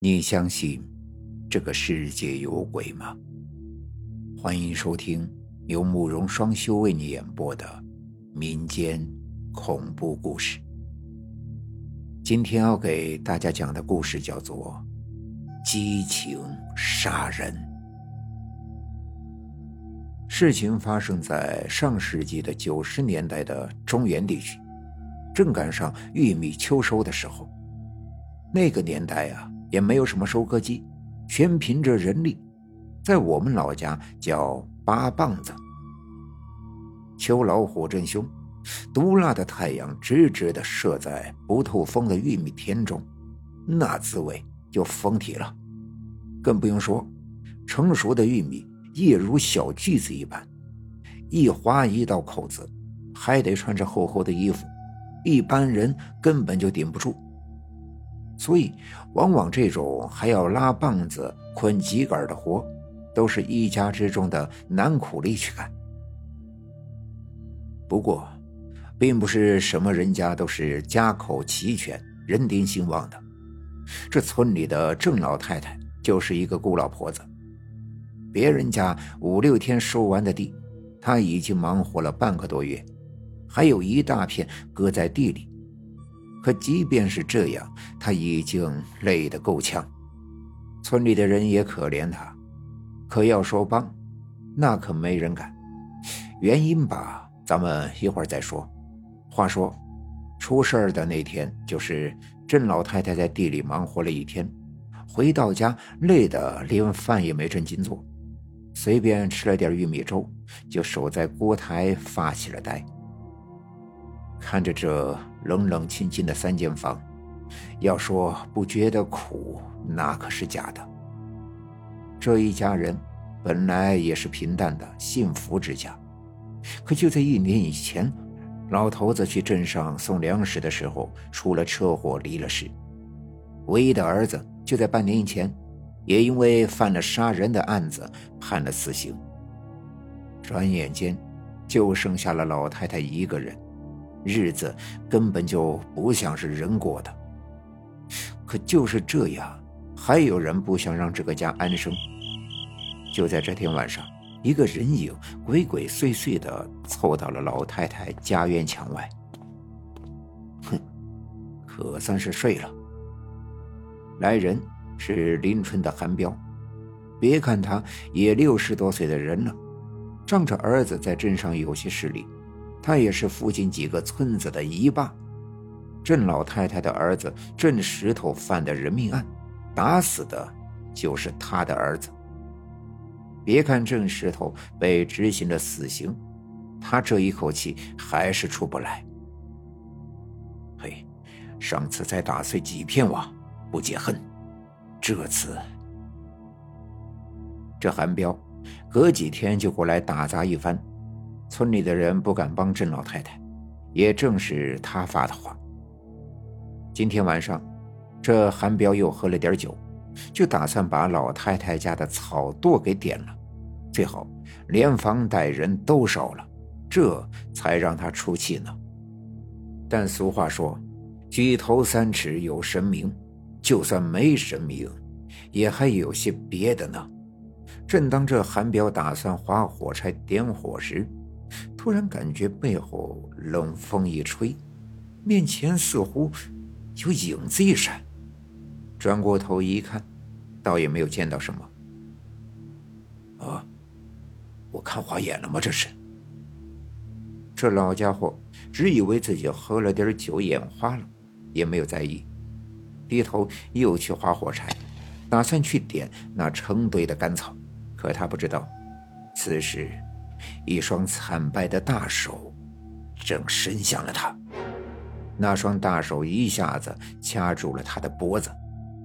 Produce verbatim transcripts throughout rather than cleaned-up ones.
你相信这个世界有鬼吗？欢迎收听由慕容双修为你演播的民间恐怖故事。今天要给大家讲的故事叫做激情杀人。事情发生在上世纪的九十年代的中原地区，正赶上玉米秋收的时候。那个年代啊，也没有什么收割机，全凭着人力，在我们老家叫八棒子。秋老虎真凶，毒辣的太阳直直地射在不透风的玉米田中，那滋味就疯体了。更不用说成熟的玉米叶如小锯子一般，一划一道口子，还得穿着厚厚的衣服，一般人根本就顶不住。所以往往这种还要拉棒子捆秸秆的活，都是一家之中的男苦力去干。不过并不是什么人家都是家口齐全，人丁兴旺的。这村里的郑老太太就是一个孤老婆子，别人家五六天收完的地，她已经忙活了半个多月，还有一大片搁在地里。可即便是这样，她已经累得够呛。村里的人也可怜她，可要说帮，那可没人敢。原因吧，咱们一会儿再说。话说出事儿的那天，就是郑老太太在地里忙活了一天，回到家累得连饭也没正经做，随便吃了点玉米粥，就守在锅台发起了呆。看着这冷冷清清的三间房，要说不觉得苦，那可是假的。这一家人本来也是平淡的幸福之家，可就在一年以前，老头子去镇上送粮食的时候出了车祸离了世。唯一的儿子就在半年以前也因为犯了杀人的案子判了死刑。转眼间就剩下了老太太一个人，日子根本就不像是人过的。可就是这样，还有人不想让这个家安生。就在这天晚上，一个人影鬼鬼祟祟地凑到了老太太家院墙外。哼，可算是睡了。来人是邻村的韩彪，别看他也六十多岁的人了，仗着儿子在镇上有些势力，他也是附近几个村子的一霸。郑老太太的儿子郑石头犯的人命案，打死的就是他的儿子。别看郑石头被执行了死刑，他这一口气还是出不来。嘿，上次才打碎几片瓦不解恨，这次这韩彪隔几天就过来打砸一番。村里的人不敢帮郑老太太，也正是他发的话。今天晚上这韩彪又喝了点酒，就打算把老太太家的草垛给点了，最后连房带人都烧了，这才让他出气呢。但俗话说举头三尺有神明，就算没神明也还有些别的呢。正当这韩彪打算划火柴点火时，突然感觉背后冷风一吹，面前似乎有影子一闪，转过头一看，倒也没有见到什么。啊，我看花眼了吗？这是这老家伙只以为自己喝了点酒眼花了，也没有在意，低头又去划火柴，打算去点那成堆的干草。可他不知道，此时一双惨白的大手正伸向了他。那双大手一下子掐住了他的脖子，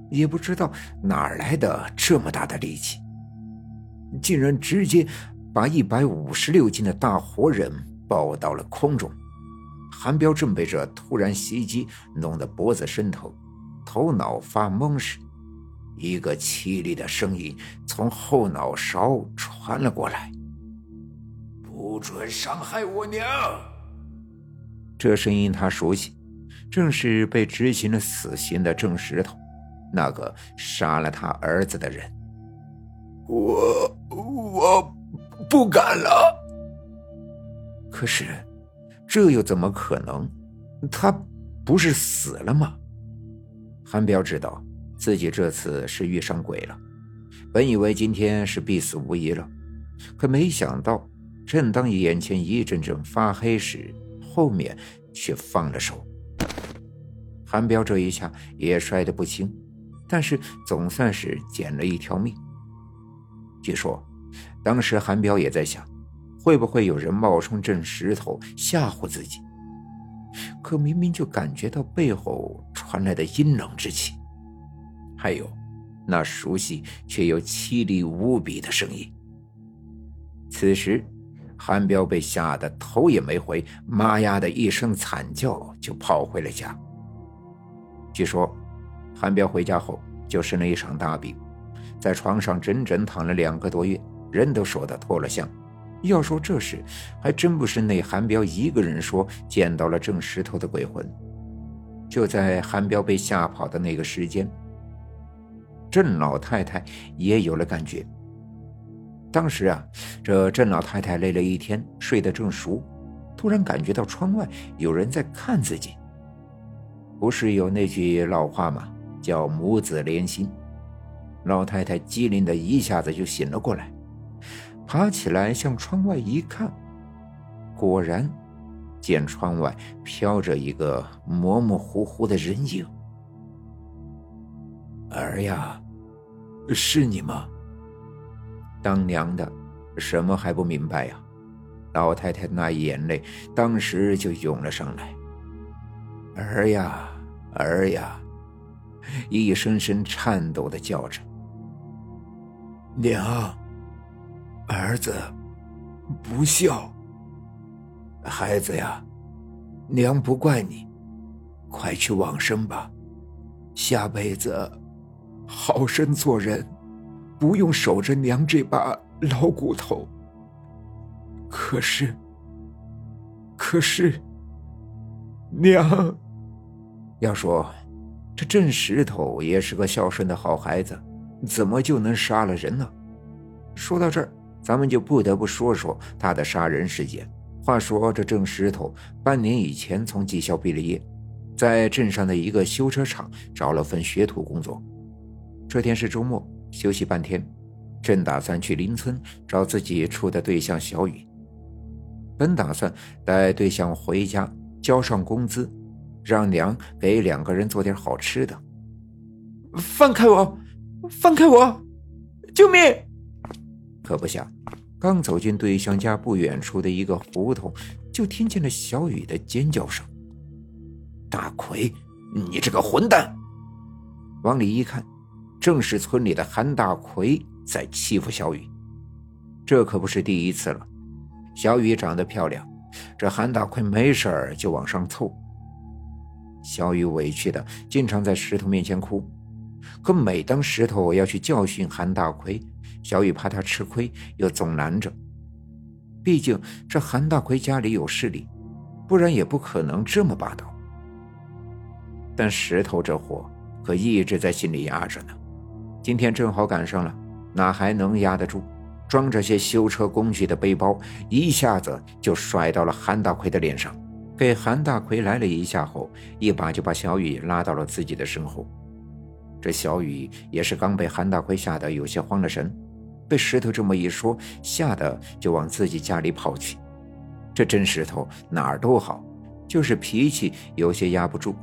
也不知道哪来的这么大的力气，竟然直接把一百五十六斤的大活人抱到了空中。韩彪正被这突然袭击弄得脖子伸头头脑发懵时，一个凄厉的声音从后脑勺传了过来：不准伤害我娘！这声音他熟悉，正是被执行了死刑的郑石头。那个杀了他儿子的人。我我不敢了。可是这又怎么可能？他不是死了吗？韩彪知道自己这次是遇上鬼了，本以为今天是必死无疑了，可没想到正当眼前一阵阵发黑时，后面却放了手。韩彪这一下也摔得不轻，但是总算是捡了一条命。据说当时韩彪也在想，会不会有人冒充镇石头吓唬自己，可明明就感觉到背后传来的阴冷之气，还有那熟悉却又凄厉无比的声音。此时韩彪被吓得头也没回，妈呀的一声惨叫就跑回了家。据说韩彪回家后就生了一场大病，在床上整整躺了两个多月，人都瘦得脱了相。要说这事还真不是那韩彪一个人说见到了郑石头的鬼魂。就在韩彪被吓跑的那个时间，郑老太太也有了感觉。当时啊，这郑老太太累了一天，睡得正熟，突然感觉到窗外有人在看自己。不是有那句老话吗？叫母子连心。老太太机灵的一下子就醒了过来，爬起来向窗外一看，果然见窗外飘着一个模模糊糊的人影。儿呀，是你吗？当娘的什么还不明白呀、啊、老太太那眼泪当时就涌了上来。儿呀儿呀，一声声颤抖地叫着。娘，儿子不孝。孩子呀，娘不怪你，快去往生吧，下辈子好生做人，不用守着娘这把老骨头。可是可是娘。要说这郑石头也是个孝顺的好孩子，怎么就能杀了人呢？说到这儿，咱们就不得不说说他的杀人事件。话说这郑石头半年以前从技校毕了业，在镇上的一个修车厂找了份学徒工作。这天是周末，休息半天，正打算去邻村找自己处的对象小雨。本打算带对象回家交上工资，让娘给两个人做点好吃的。放开我，放开我，救命！可不想，刚走进对象家不远处的一个胡同，就听见了小雨的尖叫声。大奎，你这个混蛋！往里一看，正是村里的韩大奎在欺负小雨。这可不是第一次了。小雨长得漂亮，这韩大奎没事儿就往上凑。小雨委屈的经常在石头面前哭，可每当石头要去教训韩大奎，小雨怕他吃亏又总拦着。毕竟这韩大奎家里有势力，不然也不可能这么霸道。但石头这货可一直在心里压着呢，今天正好赶上了，哪还能压得住？装着些修车工具的背包一下子就甩到了韩大奎的脸上，给韩大奎来了一下后，一把就把小雨拉到了自己的身后。这小雨也是刚被韩大奎吓得有些慌了神，被石头这么一说，吓得就往自己家里跑去。这真石头哪儿都好，就是脾气有些压不住。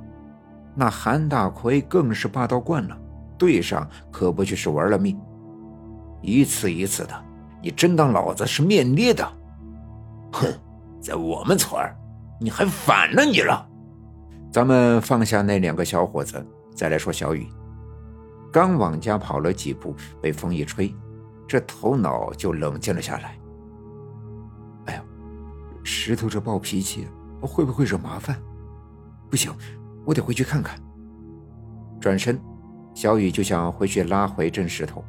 那韩大奎更是霸道惯了，对上可不就是玩了命，一次一次的，你真当老子是面捏的？哼，在我们村儿你还反了你了！咱们放下那两个小伙子，再来说小雨。刚往家跑了几步，被风一吹，这头脑就冷静了下来。哎呦，石头这暴脾气会不会惹麻烦？不行，我得回去看看。转身，小雨就想回去拉回郑石头，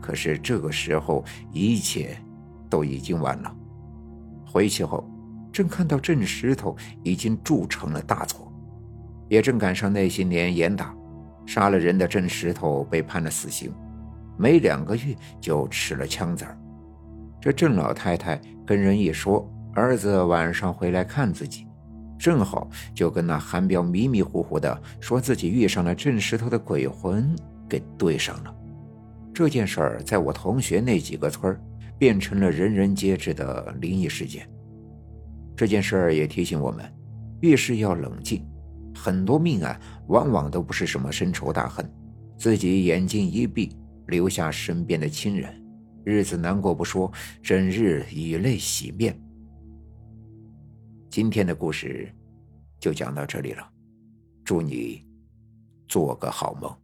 可是这个时候一切都已经晚了。回去后正看到郑石头已经铸成了大错，也正赶上那些年严打，杀了人的真石头被判了死刑，没两个月就吃了枪子儿。这郑老太太跟人一说儿子晚上回来看自己，正好就跟那韩彪迷迷糊糊的说自己遇上了郑石头的鬼魂给对上了。这件事儿在我同学那几个村变成了人人皆知的灵异事件。这件事儿也提醒我们遇事要冷静，很多命案往往都不是什么深仇大恨，自己眼睛一闭留下身边的亲人，日子难过不说，整日以泪洗面。今天的故事就讲到这里了，祝你做个好梦。